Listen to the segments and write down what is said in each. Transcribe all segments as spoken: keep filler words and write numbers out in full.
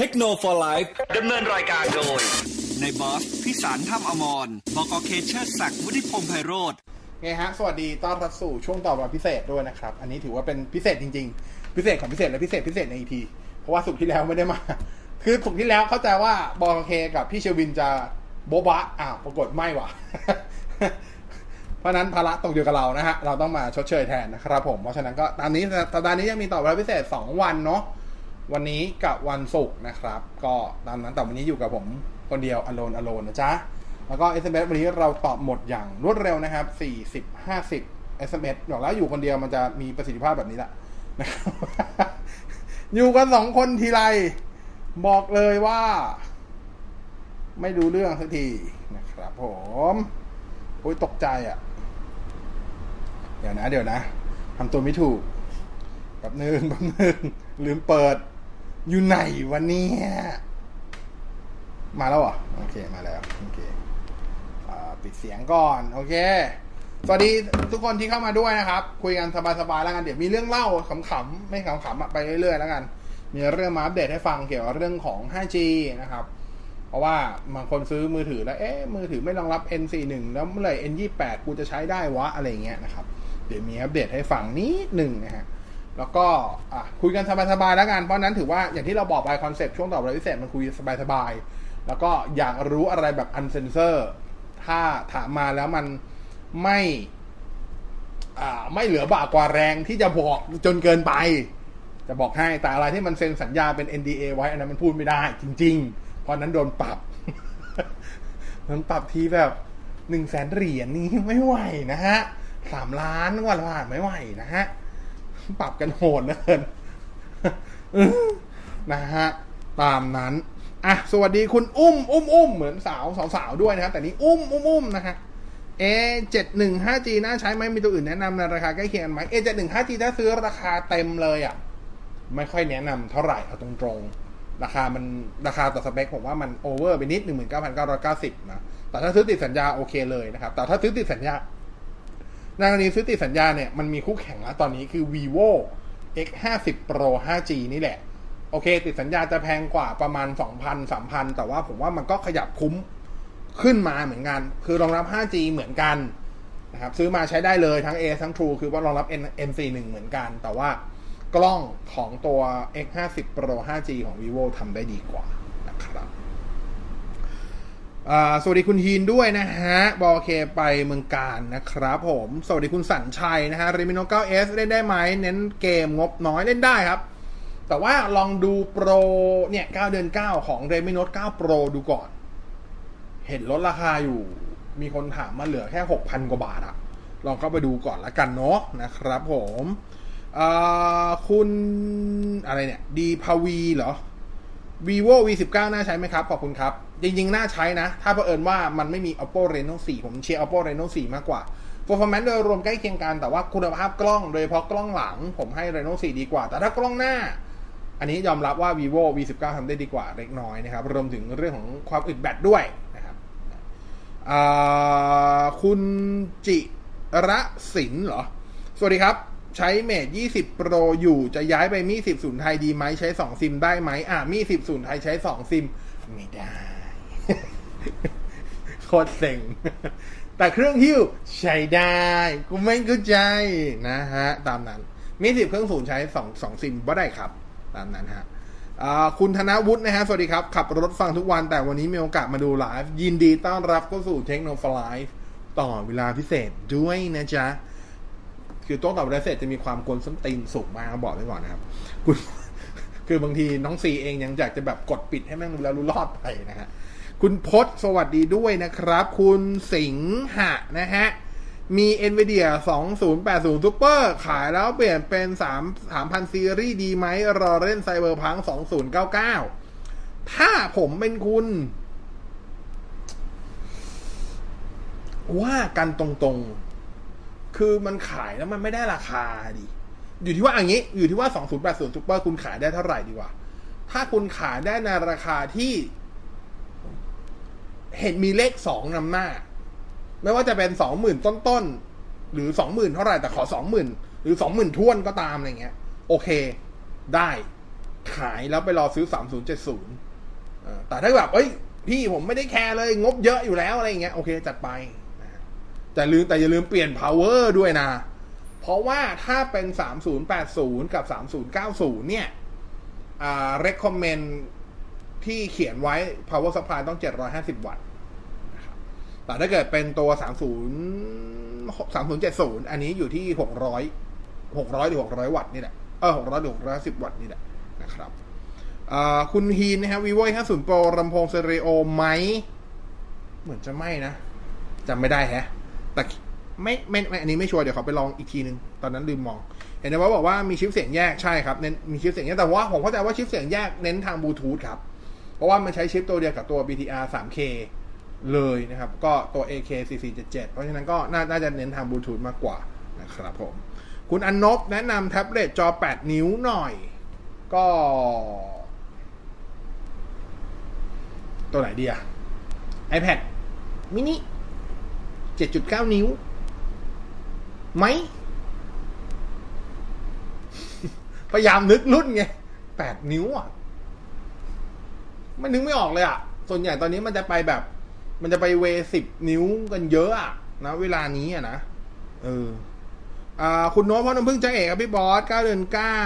Techno For Life ดำเนินรายการโดยนายบอสพิสารถ้ำอมรบก.เคเชอร์ศักดิ์วุฒิพงษ์ไพโรจน์ไงฮะสวัสดีต้อนรับสู่ช่วงตอบรับพิเศษด้วยนะครับอันนี้ถือว่าเป็นพิเศษจริงๆพิเศษของพิเศษและพิเศษพิเศษใน อี พี เพราะว่าสุขที่แล้วไม่ได้มาคือสุขที่แล้วเข้าใจว่าบก.เคกับพี่เชวินจะโบ๊ะบะอ้าวปรากฏไม่ว่ะเพราะนั้นภาระตกอยู่กับเรานะฮะเราต้องมาชดเชยแทนนะครับผมเพราะฉะนั้นก็ตามนี้สัปดาห์นี้ยังมีตอบรับพิเศษสองวันเนาะวันนี้กับวันศุกร์นะครับก็ตามนั้นแต่วันนี้อยู่กับผมคนเดียวอโลนอโลนนะจ๊ะแล้วก็ เอส เอ็ม เอส วันนี้เราตอบหมดอย่างรวดเร็วนะครับสี่สิบ ห้าสิบ เอส เอ็ม เอส บอกแล้วอยู่คนเดียวมันจะมีประสิทธิภาพแบบนี้แหละนะครับ อยู่กันสองคนทีไรบอกเลยว่าไม่รู้เรื่องสักทีนะครับผมโอ้ยตกใจอ่ะเดี๋ยวนะเดี๋ยวนะทำตัวไม่ถูกแบบนึงแบบนึงลืมเปิดอยู่ไหนวะเนี่ยมาแล้วเหรอโอเคมาแล้วโอเคปิดเสียงก่อนโอเคสวัสดีทุกคนที่เข้ามาด้วยนะครับคุยกันสบายๆแล้วกันเดี๋ยวมีเรื่องเล่าขำๆไม่ขำๆไปเรื่อยๆแล้วกันมีเรื่องมาอัปเดตให้ฟังเกี่ยวกับเรื่องของ ไฟว์จี นะครับเพราะว่าบางคนซื้อมือถือแล้วเอ๊ะมือถือไม่รองรับ เอ็น สี่สิบเอ็ด แล้วเมื่อไหร่ เอ็น ยี่สิบแปด กูจะใช้ได้วะอะไรเงี้ยนะครับเดี๋ยวมีอัปเดตให้ฟังนิดหนึ่งนะฮะแล้วก็อ่ะคุยกันสบายๆแล้วกันเพราะนั้นถือว่าอย่างที่เราบอกไปคอนเซ็ปต์ช่วงตอบรับพิเศษมันคุยสบายๆแล้วก็อยากรู้อะไรแบบอันเซนเซอร์ถ้าถามมาแล้วมันไม่อ่าไม่เหลือบ่ากว่าแรงที่จะบอกจนเกินไปจะบอกให้แต่อะไรที่มันเซ็นสัญญาเป็น เอ็น ดี เอ ไว้อันนั้นมันพูดไม่ได้จริงๆเพราะนั้นโดนปรับโดนปรับทีแบบ หนึ่งแสน เหรียญนี้ไม่ไหวนะฮะสามล้านกว่าบาทไม่ไหวนะฮะปรับกันโหดเหลือเกินนะฮะตามนั้นอ่ะสวัสดีคุณอุ้มอุ้มอุ้มเหมือนสาวสาวๆด้วยนะครับแต่นี้อุ้มอุ้มอุ้มนะฮะ เอ เจ็ดสิบเอ็ด ไฟว์จี น่าใช้ไหมมีตัวอื่นแนะนำในราคาใกล้เคียงไหม เอ เจ็ดสิบเอ็ด ไฟว์จี ถ้าซื้อราคาเต็มเลยอ่ะไม่ค่อยแนะนำเท่าไหร่เอาตรงๆราคามันราคาต่อสเปคผมว่ามันโอเวอร์ไปนิด หนึ่งหมื่นเก้าพันเก้าร้อยเก้าสิบ นะแต่ถ้าซื้อติดสัญญาโอเคเลยนะครับแต่ถ้าซื้อติดสัญญาในกรณีซื้อติดสัญญาเนี่ยมันมีคู่แข่งแล้วตอนนี้คือ vivo เอ็กซ์ ห้าสิบ pro ไฟว์จี นี่แหละโอเคติดสัญญาจะแพงกว่าประมาณ สองพัน สามพัน แต่ว่าผมว่ามันก็ขยับคุ้มขึ้นมาเหมือนกันคือรองรับ ไฟว์จี เหมือนกันนะครับซื้อมาใช้ได้เลยทั้ง A ทั้ง True คือว่ารองรับ เอ็ม สี่สิบเอ็ด เหมือนกันแต่ว่ากล้องของตัว เอ็กซ์ ห้าสิบ Pro ไฟว์จี ของ Vivo ทำได้ดีกว่านะครับสวัสดีคุณฮีนด้วยนะฮะบอเคไปเมืองกาญนะครับผมสวัสดีคุณสัญชัยนะฮะ Remino ไฟว์เอส เล่นได้ไหมเน้นเกมงบน้อยเล่นได้ครับแต่ว่าลองดู Pro เนี่ยเก้าเดือนเก้าของ Remino ไฟว์ Pro ดูก่อนเห็นลดราคาอยู่มีคนถามมาเหลือแค่ หกพัน กว่าบาทอะลองเข้าไปดูก่อนละกันเนาะนะครับผมคุณอะไรเนี่ยดีพาวีเหรอ vivo วี สิบเก้า น่าใช้ไหมครับขอบคุณครับจริงๆน่าใช้นะถ้าเผอิญว่ามันไม่มี oppo reno สี่ผมเชียร์ oppo reno สี่มากกว่า performance โดยรวมใกล้เคียงกันแต่ว่าคุณภาพกล้องโดยเฉพาะกล้องหลังผมให้ reno สี่ดีกว่าแต่ถ้ากล้องหน้าอันนี้ยอมรับว่า vivo วี สิบเก้า ทำได้ดีกว่าเล็กน้อยนะครับรวมถึงเรื่องของความอึดแบตด้วยนะครับคุณจิระศิลป์เหรอสวัสดีครับใช้เมทยี่สิบ Pro อยู่จะย้ายไปมีสิบศูนย์ไทยดีไหมใช้สองซิมได้ไหมอ่ะมีสิบศูนย์ไทยใช้สองซิมไม่ได้ โคตรเซ็ง แต่เครื่องฮิ้วใช้ได้กูไม่เข้าใจนะฮะตามนั้นมีสิบเครื่องศูนย์ใช้สอง สองซิมบ่ได้ครับตามนั้นฮะคุณธนวุฒินะฮะสวัสดีครับขับรถฟังทุกวันแต่วันนี้มีโอกาสมาดูไลฟ์ยินดีต้อนรับเข้าสู่ Techno For Life ต่อเวลาพิเศษด้วยนะจ๊ะคือโต๊ะตอบรับเสร็จจะมีความกวนส้นตีนสูงมากบอกไว้ก่อนนะครับคุณคือบางทีน้องซีเองยังอยากจะแบบกดปิดให้แม่งรู้แล้วรู้รอดไปนะฮะคุณพจน์สวัสดีด้วยนะครับคุณสิงหะนะฮะมี Nvidia สองพันแปดสิบ Super ขายแล้วเปลี่ยนเป็นสามพัน ซีรีส์ดีไหมรอเล่น Cyberpunk สองพันเก้าสิบเก้าถ้าผมเป็นคุณว่ากันตรงๆคือมันขายแล้วมันไม่ได้ราคาดิอยู่ที่ว่าอย่างนี้อยู่ที่ว่าสองพันแปดสิบ Super คุณขายได้เท่าไหร่ดีวะถ้าคุณขายได้ในราคาที่เห็นมีเลขสองนำหน้าไม่ว่าจะเป็น สองหมื่น ต้นๆหรือ สองหมื่น เท่าไหร่แต่ขอ สองหมื่น หรือ สองหมื่น ท้วนก็ตามอะไรเงี้ยโอเคได้ ขายแล้วไปรอซื้อสามศูนย์เจ็ดศูนย์แต่ถ้าแบบเอ้ยพี่ผมไม่ได้แคร์เลยงบเยอะอยู่แล้วอะไรอย่างเงี้ยโอเคจัดไปแต่ลืมแต่อย่าลืมเปลี่ยน power ด้วยนะเพราะว่าถ้าเป็นสามศูนย์แปดศูนย์กับสามศูนย์เก้าศูนย์เนี่ยอ่า recommend ที่เขียนไว้ power supply ต้องเจ็ดร้อยห้าสิบวัตต์นะครับแต่ถ้าเกิดเป็นตัวสามศูนย์ สามศูนย์เจ็ดศูนย์อันนี้อยู่ที่หกร้อยหกร้อยหรือหกร้อยวัตต์นี่แหละเออหกร้อยหรือหกร้อยห้าสิบวัตต์นี่แหละนะครับคุณฮีนนะครับ vivo ห้าสิบโปร ลำโพงสเตอริโอไหมเหมือนจะไม่นะจำไม่ได้แฮะแต่ไม่ไม่อันนี้ไม่ชัวร์เดี๋ยวเขาไปลองอีกทีนึงตอนนั้นลืมมองเห็นนะว่าบอกว่ามีชิปเสียงแยกใช่ครับเน้นมีชิปเสียงแยกแต่ว่าผมเข้าใจว่าชิปเสียงแยกเน้นทางบลูทูธครับเพราะว่ามันใช้ชิปตัวเดียวกับตัว บี ที อาร์ ทรีเค เลยนะครับก็ตัว เอ เค สี่สี่เจ็ดเจ็ดเพราะฉะนั้นก็น่าจะเน้นทางบลูทูธมากกว่านะครับผมคุณอันนบแนะนำแท็บเล็ตจอแปดนิ้วหน่อยก็ตัวไหนดีอะ iPad mini เจ็ดจุดเก้านิ้วไหม พยายามนึกรุ่นไงแปดนิ้วอ่ะไม่นึกไม่ออกเลยอ่ะส่วนใหญ่ตอนนี้มันจะไปแบบมันจะไปเวสิบนิ้วกันเยอะอ่ะนะเวลานี้อ่ะนะเอออ่าคุณโน้ตพ่อน้ำพึ่งใจเอกครับพี่บอสเก้าเดือนเก้า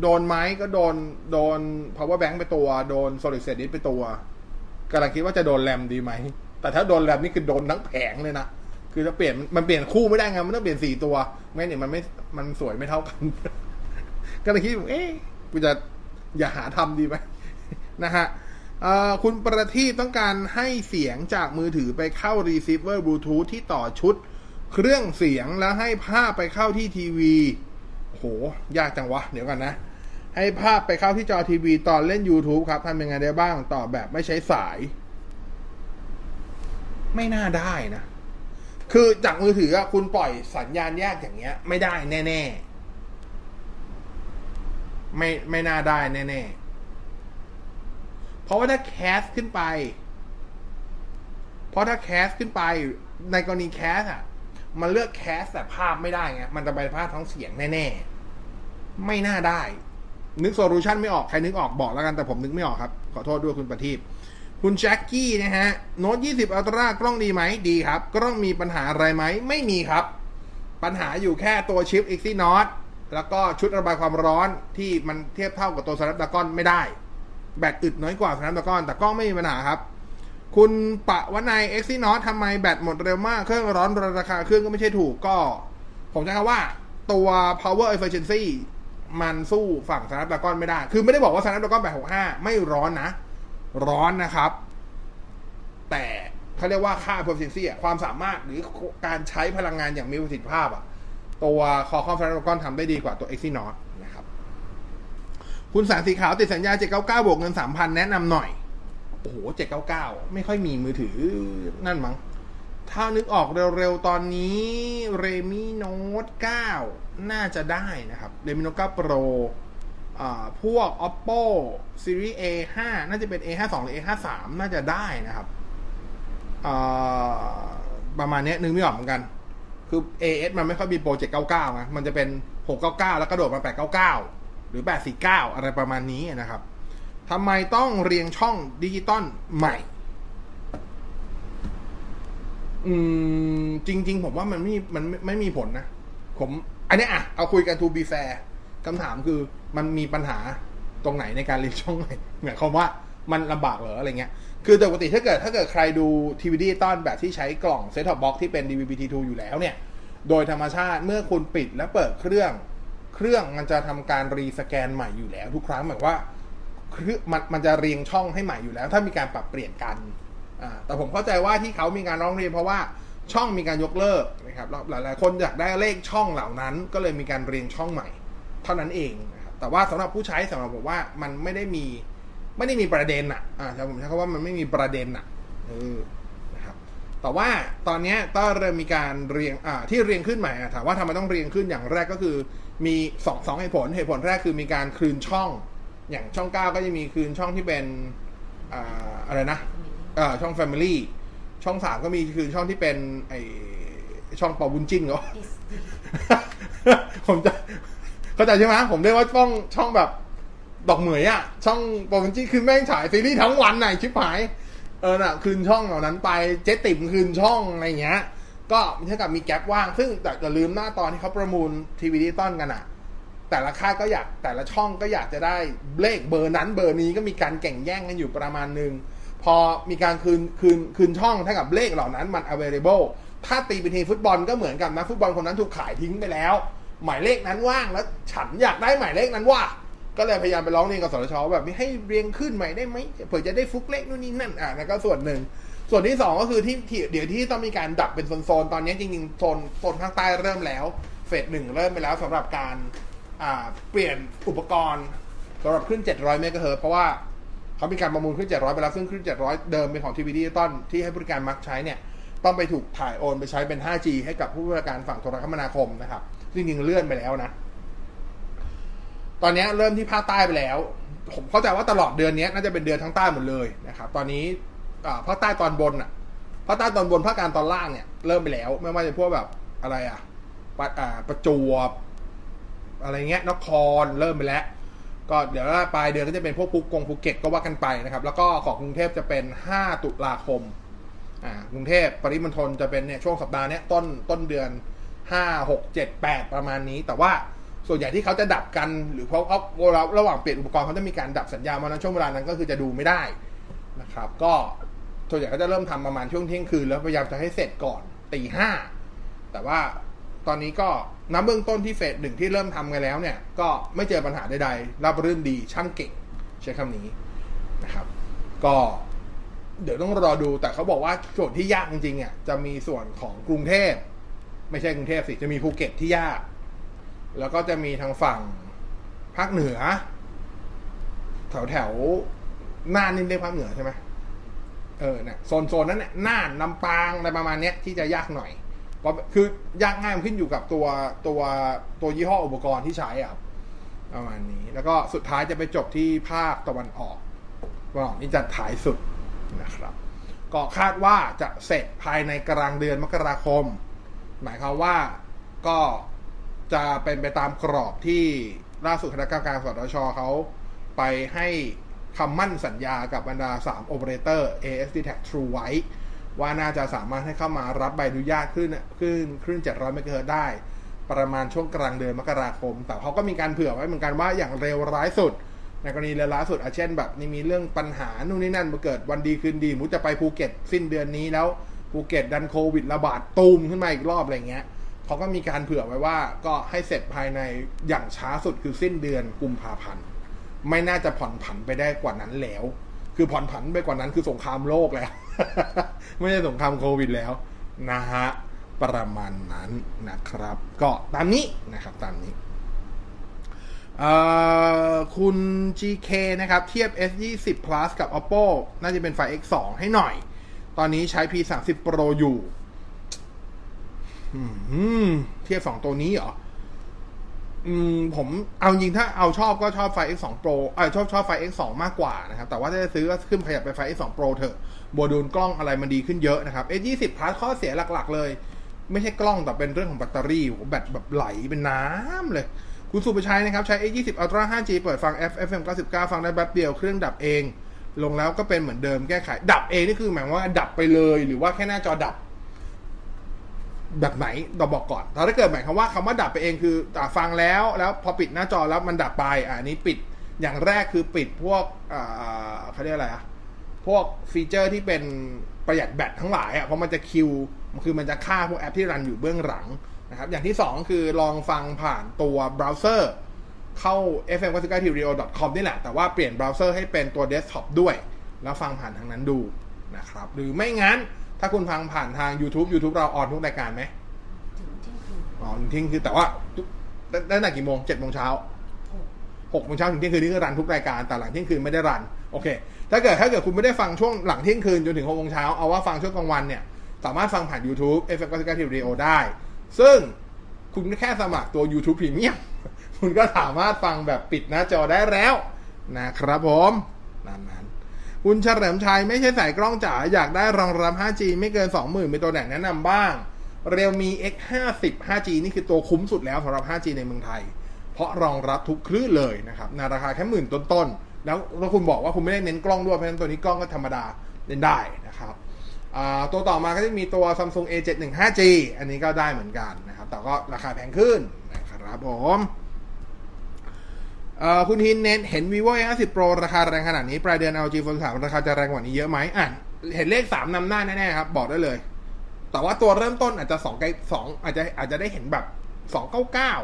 โดนไม้ก็โดนโดน power bank ไปตัวโดน solid state disk ไปตัวกำลังคิดว่าจะโดนแรมดีไหมแต่ถ้าโดนแรมนี่คือโดนทั้งแผงเลยนะคือจะเปลี่ยนมันเปลี่ยนคู่ไม่ได้ไงมันต้องเปลี่ยนสี่ตัวไม่เนี่ยมันไม่มันสวยไม่เท่ากัน ก็เลยคิดเอ๊ะกูจะอย่าหาทำดีไหม นะฮะคุณประทีปต้องการให้เสียงจากมือถือไปเข้ารีเซิร์ฟเวอร์บลูทูธที่ต่อชุดเครื่องเสียงแล้วให้ภาพไปเข้าที่ทีวีโหยากจังวะเดี๋ยวกันนะให้ภาพไปเข้าที่จอทีวีตอนเล่น YouTube ครับทำยังไงได้บ้างต่อแบบไม่ใช้สายไม่น่าได้นะคือจากมือถือคุณปล่อยสัญญาณแยกอย่างเงี้ยไม่ได้แน่ๆไม่ไม่น่าได้แน่ๆเพราะว่าถ้าแคสขึ้นไปเพราะถ้าแคสขึ้นไปในกรณีแคสอ่ะมันเลือกแคสแต่ภาพไม่ได้ไงมันจะไปภาพทั้งเสียงแน่ๆไม่น่าได้นึกโซลูชันไม่ออกใครนึกออกบอกแล้วกันแต่ผมนึกไม่ออกครับขอโทษด้วยคุณประทีปคุณแจ็คกี้นะฮะโน้ตยี่สิบอัลตร้ากล้องดีไหมดีครับกล้องมีปัญหาอะไรไหมไม่มีครับปัญหาอยู่แค่ตัวชิป Exynos แล้วก็ชุดระบายความร้อนที่มันเทียบเท่ากับตัว Snapdragon ไม่ได้แบตอึดน้อยกว่า Snapdragon แต่กล้องไม่มีปัญหาครับคุณปะวนัย Exynos ทำไมแบตหมดเร็วมากเครื่องร้อนราคาเครื่องก็ไม่ใช่ถูกก็ผมจะคำว่าตัว Power Efficiency มันสู้ฝั่ง Snapdragon ไม่ได้คือไม่ได้บอกว่า Snapdragon แปดหกห้าไม่ร้อนนะร้อนนะครับแต่เขาเรียกว่าค่า efficiency ความสามารถหรือการใช้พลังงานอย่างมีประสิทธิภาพอ่ะตัว Qualcomm Snapdragon ทำได้ดีกว่าตัว Exynos นะครับคุณสารสีขาวติดสัญญาเจ็ดเก้าเก้าบวกเงิน สามพัน แนะนำหน่อยโอ้โหเจ็ดเก้าเก้าไม่ค่อยมีมือถือนั่นมั้งถ้านึกออกเร็วๆตอนนี้ Redmi Note เก้าน่าจะได้นะครับ Redmi Note เก้า Proพวก Oppo Series เอ ห้า น่าจะเป็น เอ ห้าสิบสอง หรือ เอ ห้าสิบสาม น่าจะได้นะครับประมาณนี้นึงไม่ออกเหมือนกันคือ เอ เอส มันไม่ค่อยมีโปรเจกต์เก้าสิบเก้านะมันจะเป็นหกเก้าเก้าแล้วกระโดดมาแปดเก้าเก้าหรือแปดสี่เก้าอะไรประมาณนี้นะครับทำไมต้องเรียงช่องดิจิตอลใหม่อืมจริงๆผมว่ามันไม่มันไม่มีผลนะผมอันนี้อ่ะเอาคุยกัน to be fairคำถามคือมันมีปัญหาตรงไหนในการเรียงช่องไหนหมายความว่ามันลำบากเหรออะไรเงี้ยคือปกติถ้าเกิดถ้าเกิดใครดูทีวีดิจิตอลแบบที่ใช้กล่อง Set Top Box ที่เป็น ดี วี บี ที ทู อยู่แล้วเนี่ยโดยธรรมชาติเมื่อคุณปิดและเปิดเครื่องเครื่องมันจะทำการรีสแกนใหม่อยู่แล้วทุกครั้งหมายว่ามันมันจะเรียงช่องให้ใหม่อยู่แล้วถ้ามีการปรับเปลี่ยนกันอ่าแต่ผมเข้าใจว่าที่เขามีการร้องเรียนเพราะว่าช่องมีการยกเลิกนะครับหลายหลายคนอยากได้เลขช่องเหล่านั้นก็เลยมีการเรียงช่องใหม่เท่านั้นเองนะครับแต่ว่าสำหรับผู้ใช้สำหรับผมว่ามันไม่ได้มีไม่ได้มีประเด็นอ่ะอ่าใช่ผมใช้คำว่ามันไม่มีประเด็นอ่ะเออนะครับแต่ว่าตอนนี้ก็เริ่มมีการเรียงอ่าที่เรียงขึ้นใหม่อ่ะถามว่าทำไมต้องเรียงขึ้นอย่างแรกก็คือมีสองสองเหตุผลเหตุผลแรกคือมีการคืนช่องอย่างช่องเก้าก็จะมีคืนช่องที่เป็นอ่าอะไรนะอ่าช่อง Family ช่องสามก็มีคืนช่องที่เป็นไอช่องปอบุญจิ้นเหรอ ผมจะเข้าใจใช่ไหมผมเรียกว่าช่องช่องแบบ ดอกเหมยอ่ะช่องปอมจี้คือแม่งฉายซีรีส์ทั้งวันไหนชิบหายเออน่ะคืนช่องเหล่านั้นไปเจ๊ติ๋มคืนช่องอะไรเงี้ยก็มันเท่ากับมีแก๊ปว่างซึ่งแต่อย่าลืมหน้าตอนที่เขาประมูลทีวีดิจิตอลกันอ่ะแต่ละค่ายก็อยากแต่ละช่องก็อยากจะได้เลขเบอร์นั้นเบอร์นี้ก็มีการแข่งแย่งกันอยู่ประมาณนึงพอมีการคืนคืนคืนช่องเท่ากับเลขเหล่านั้นมัน available ถ้าตีเป็นทีมฟุตบอลก็เหมือนกับนักฟุตบอลคนนั้นถูกขายทิ้งไปแล้วหมายเลขนั้นว่างแล้วฉันอยากได้หมายเลขนั้นว่าก็เลยพยายามไปร้องเรียนกับสตช.แบบนี้ให้เรียงขึ้นใหม่ได้ไหมเผื่อจะได้ฟุกเลขนู่นนี่นั่นอ่ะนั่นก็ส่วนหนึ่งส่วนที่สองก็คือที่เดี๋ยวที่ต้องมีการดับเป็นโซนๆตอนนี้จริงๆโซนโซนภาคใต้เริ่มแล้วเฟสหนึ่งเริ่มไปแล้วสำหรับการเปลี่ยนอุปกรณ์สำหรับขึ้นเจ็ดร้อยเมกะเฮิร์ตซ์เพราะว่าเขามีการประมูลขึ้นเจ็ดร้อยไปแล้วซึ่งขึ้นเจ็ดร้อยเดิมเป็นของทีวีดิจิตอลที่ให้บริการมักใช้เนี่ยต้องไปถูกถ่ายโอนไปใช้เป็น ห้าจี ให้กับผู้บริการฝั่งโทรคมนาคมนะครับจริงๆเลื่อนไปแล้วนะตอนนี้เริ่มที่ภาคใต้ไปแล้วผมเข้าใจว่าตลอดเดือนนี้น่าจะเป็นเดือนทั้งใต้หมดเลยนะครับตอนนี้ภาคใต้ตอนบนอ่ะภาคใต้ตอนบนภาคกลางตอนล่างเนี่ยเริ่มไปแล้วไม่ว่าจะพวกแบบอะไรอ่ะประจวบอะไรเงี้ยนครเริ่มไปแล้วก็เดี๋ยวปลายเดือนก็จะเป็นพวกภูกงภูเก็ตก็ว่ากันไปนะครับแล้วก็ของกรุงเทพจะเป็นห้าตุลาคมอ่ากรุงเทพปริมณฑลจะเป็นเนี่ยช่วงสัปดาห์นี้ต้นต้นเดือนห้า หก เจ็ด แปดประมาณนี้แต่ว่าส่วนใหญ่ที่เขาจะดับกันหรือเพราะเราระหว่างเปลี่ยนอุปกรณ์เขาจะมีการดับสัญญาณวันช่วงเวลานั้นก็คือจะดูไม่ได้นะครับก็ส่วนใหญ่เขาจะเริ่มทำประมาณช่วงเที่ยงคืนแล้วพยายามจะให้เสร็จก่อนตีห้าแต่ว่าตอนนี้ก็นับเบื้องต้นที่เฟสหนึ่งที่เริ่มทำกันแล้วเนี่ยก็ไม่เจอปัญหาใดๆรับรื่นดีช่างเก่งใช้คำนี้นะครับก็เดี๋ยวต้องรอดูแต่เขาบอกว่าส่วนที่ยากจริงๆอ่ะจะมีส่วนของกรุงเทพไม่ใช่กรุงเทพสิจะมีภูเก็ตที่ยากแล้วก็จะมีทางฝั่งภาคเหนือแถวแถวน่านนี่เรียกภาคเหนือใช่ไหมเออเนี่ยโซนโซนนั้นเนี่ยน่านลำปางอะไรประมาณนี้ที่จะยากหน่อยเพราะคือยากง่ายมันขึ้นอยู่กับตัวตัวตัวยี่ห้ออุปกรณ์ที่ใช้ครับประมาณนี้แล้วก็สุดท้ายจะไปจบที่ภาคตะวันออกตะวันออกนี่จะถ่ายสุดนะครับก็คาดว่าจะเสร็จภายในกลางเดือนมกราคมหมายความว่าก็จะเป็นไปตามกรอบที่ล่าสุดคณะกรรมการสตช.เขาไปให้คำมั่นสัญญากับบรรดาสามโอเปอเรเตอร์ เอ เอส ดี Tech True White ว่าน่าจะสามารถให้เข้ามารับใบอนุญาตขึ้นขึ้นขึ้นเจ็ดร้อยเมกะเฮิร์ตซ์ได้ประมาณช่วงกลางเดือนมกราคมแต่เขาก็มีการเผื่อไว้เหมือนกันว่าอย่างเร็วร้ายสุดในกรณีเร็วร้ายสุดเช่นแบบนี่มีเรื่องปัญหานู่นนี่นั่นมาเกิดวันดีคืนดีมุจะไปภูเก็ตสิ้นเดือนนี้แล้วภูเก็ตดันโควิดระบาดตูมขึ้นมาอีกรอบอะไรเงี้ยเขาก็มีการเผื่อไว้ว่าก็ให้เสร็จภายในอย่างช้าสุดคือสิ้นเดือนกุมภาพันธ์ไม่น่าจะผ่อนผันไปได้กว่านั้นแล้วคือผ่อนผันไปกว่านั้นคือสงครามโลกแล้ว ไม่ใช่สงครามโควิดแล้วนะฮะประมาณนั้นนะครับก็ตามนี้นะครับตามนี้คุณ จี เค นะครับเทียบ เอส ยี่สิบ Plus กับ Oppo น่าจะเป็นไฟ เอ็กซ์ ทู ให้หน่อยตอนนี้ใช้ พี สามสิบ Pro อยู่เทียบสองตัวนี้เหรออืมผมเอาจริงถ้าเอาชอบก็ชอบไฟ เอ็กซ์ ทู Pro เอ้ยชอบชอบไฟ เอ็กซ์ ทู มากกว่านะครับแต่ว่าถ้าจะซื้อก็ขึ้นขยับไปไฟ เอ็กซ์ ทู Pro เถอะโบดูลกล้องอะไรมันดีขึ้นเยอะนะครับ เอส ยี่สิบ Plus ข้อเสียหลักๆเลยไม่ใช่กล้องแต่เป็นเรื่องของแบตเตอรี่แบตแบบไหลเป็นน้ำเลยคุณสุประชัยนะครับใช้ เอส ยี่สิบ Ultra ไฟว์จี เปิดฟัง เอฟ เอฟ เอ็ม เก้าสิบเก้าฟังได้แป๊บเดียวเครื่องดับเองลงแล้วก็เป็นเหมือนเดิมแก้ไขดับเองนี่คือหมายว่าดับไปเลยหรือว่าแค่หน้าจอดับแบบไหนเราบอกก่อนถ้าเกิดหมายความว่าคำว่าดับไปเองคือฟังแล้วแล้วพอปิดหน้าจอแล้วมันดับไปอ่านี้ปิดอย่างแรกคือปิดพวกอ่าเขาเรียกอะไรอ่ะพวกฟีเจอร์ที่เป็นประหยัดแบตทั้งหลายอ่ะเพราะมันจะคิวคือมันจะฆ่าพวกแอปที่รันอยู่เบื้องหลังนะครับอย่างที่สองคือลองฟังผ่านตัวเบราว์เซอร์เข้า เอฟ เอ็ม เก้าสิบเก้า ที เรดิโอ ดอท คอม นี่แหละแต่ว่าเปลี่ยนเบราว์เซอร์ให้เป็นตัวเดสก์ท็อปด้วยแล้วฟังผ่านทางนั้นดูนะครับหรือไม่งั้นถ้าคุณฟังผ่านทาง YouTube YouTube เราออนทุกรายการไหมอ๋อถึงเที่ยงคือแต่ว่าตั้งแต่กี่โมงเจ็ดโมงเช้าหกโมงเช้าถึงเที่ยงคืนนี่ก็รันทุกรายการแต่หลังเที่ยงคืนไม่ได้รันโอเคถ้าเกิดถ้าเกิดคุณไม่ได้ฟังช่วงหลังเที่ยงคืนจนถึงหกโมงเช้าเอาว่าฟังช่วงกลางวันเนี่ยสามารถฟังผ่าน YouTube เอฟ เอ็ม เก้าสิบเก้า ที เรดิโอ ได้ซึ่งคุณแค่สมัครตัว YouTube Premium คุณก็สามารถฟังแบบปิดหน้าจอได้แล้วนะครับผมนั้นคุณเฉลิมชัยไม่ใช่สายกล้องจ๋าอยากได้รองรับ ห้าจี ไม่เกิน สองหมื่น เป็นตัวไหนแนะนำบ้าง Realme เอ็กซ์ ห้าสิบ ห้าจี นี่คือตัวคุ้มสุดแล้วสำหรับ ห้าจี ในเมืองไทย เพราะรองรับทุกคลื่นเลยนะครับในราคาแค่หมื่นต้นๆแล้วถ้าคุณบอกว่าคุณไม่ได้เน้นกล้องด้วยเพราะฉะนั้นตัวนี้กล้องก็ธรรมดาเล่นได้นะครับตัวต่อมาก็จะมีตัว Samsung เอ เจ็ดหนึ่งห้า จี อันนี้ก็ได้เหมือนกันนะครับแต่ก็ราคาแพงขึ้นนะครับผมคุณฮินเน้นเห็น vivo เอ ห้าสิบ Pro ราคาแรงขนาดนี้ปลายเดือน แอล จี Fold สาม ราคาจะแรงกว่านี้เยอะไหมอ่ะเห็นเลขสามนำหน้าแน่ๆครับบอกได้เลยแต่ว่าตัวเริ่มต้นอาจจะสองไกลสองอาจจะอาจจะได้เห็นแบบสองเก้าเก้า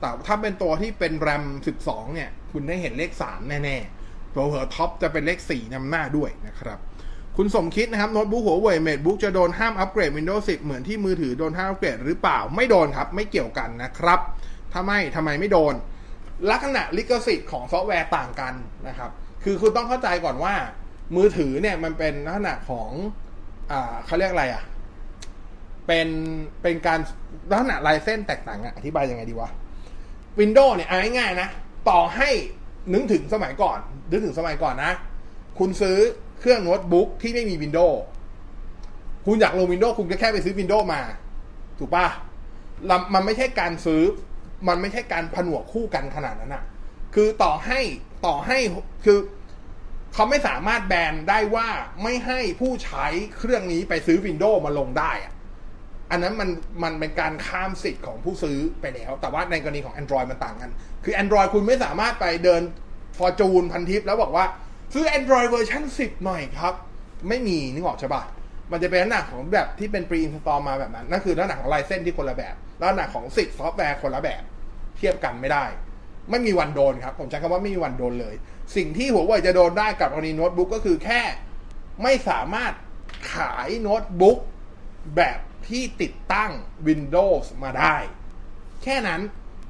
แต่ถ้าเป็นตัวที่เป็น RAM สิบสองเนี่ยคุณได้เห็นเลขสามแน่ๆเผลอๆท็อปจะเป็นเลขสี่นำหน้าด้วยนะครับคุณสมคิดนะครับโน้ตบุ๊กหัวเว่ยเมทบุ๊กจะโดนห้ามอัปเกรด Windows สิบเหมือนที่มือถือโดนห้ามอัปเกรดหรือเปล่าไม่โดนครับไม่เกี่ยวกันนะครับถ้าไม่ทำไมไม่โดนลักษณะลิขสิทธิ์ของซอฟต์แวร์ต่างกันนะครับคือคุณต้องเข้าใจก่อนว่ามือถือเนี่ยมันเป็นลักษณะของอ่าเขาเรียกอะไรอ่ะเป็นเป็นการลักษณะลายเส้นแตกต่างอ่ะอธิบายยังไงดีวะ Windows เนี่ยเอาง่ายๆนะต่อให้นึกถึงสมัยก่อนนึกถึงสมัยก่อนนะคุณซื้อเครื่องโน้ตบุ๊กที่ไม่มี Windows คุณอยากลง Windows คุณก็แค่ไปซื้อ Windows มาถูกป่ะมันไม่ใช่การซื้อมันไม่ใช่การผนวกคู่กันขนาดนั้นอ่ะคือต่อให้ต่อให้คือเขาไม่สามารถแบนได้ว่าไม่ให้ผู้ใช้เครื่องนี้ไปซื้อ Windows มาลงได้อ่ะอันนั้นมันมันเป็นการข้ามสิทธิ์ของผู้ซื้อไปแล้วแต่ว่าในกรณีของ Android มันต่างกันคือ Android คุณไม่สามารถไปเดินฟอร์จูนพันทิปแล้วบอกว่าซื้อ Android เวอร์ชันสิบหน่อยครับไม่มีนึกออกใช่ปะมันจะเป็นลักษณะของแบบที่เป็น pre-install มาแบบนั้นนั่นคือลักษณะของลายเส้นที่คนละแบบลักษณะของสิทธิ์ซอฟต์แวร์คนละแบบเทียบกันไม่ได้ไม่มีวันโดนครับผมใช้คำว่าไม่มีวันโดนเลยสิ่งที่หัวเว่ยจะโดนได้กับกรณีโน้ตบุ๊กก็คือแค่ไม่สามารถขายโน้ตบุ๊กแบบที่ติดตั้ง Windows มาได้แค่นั้น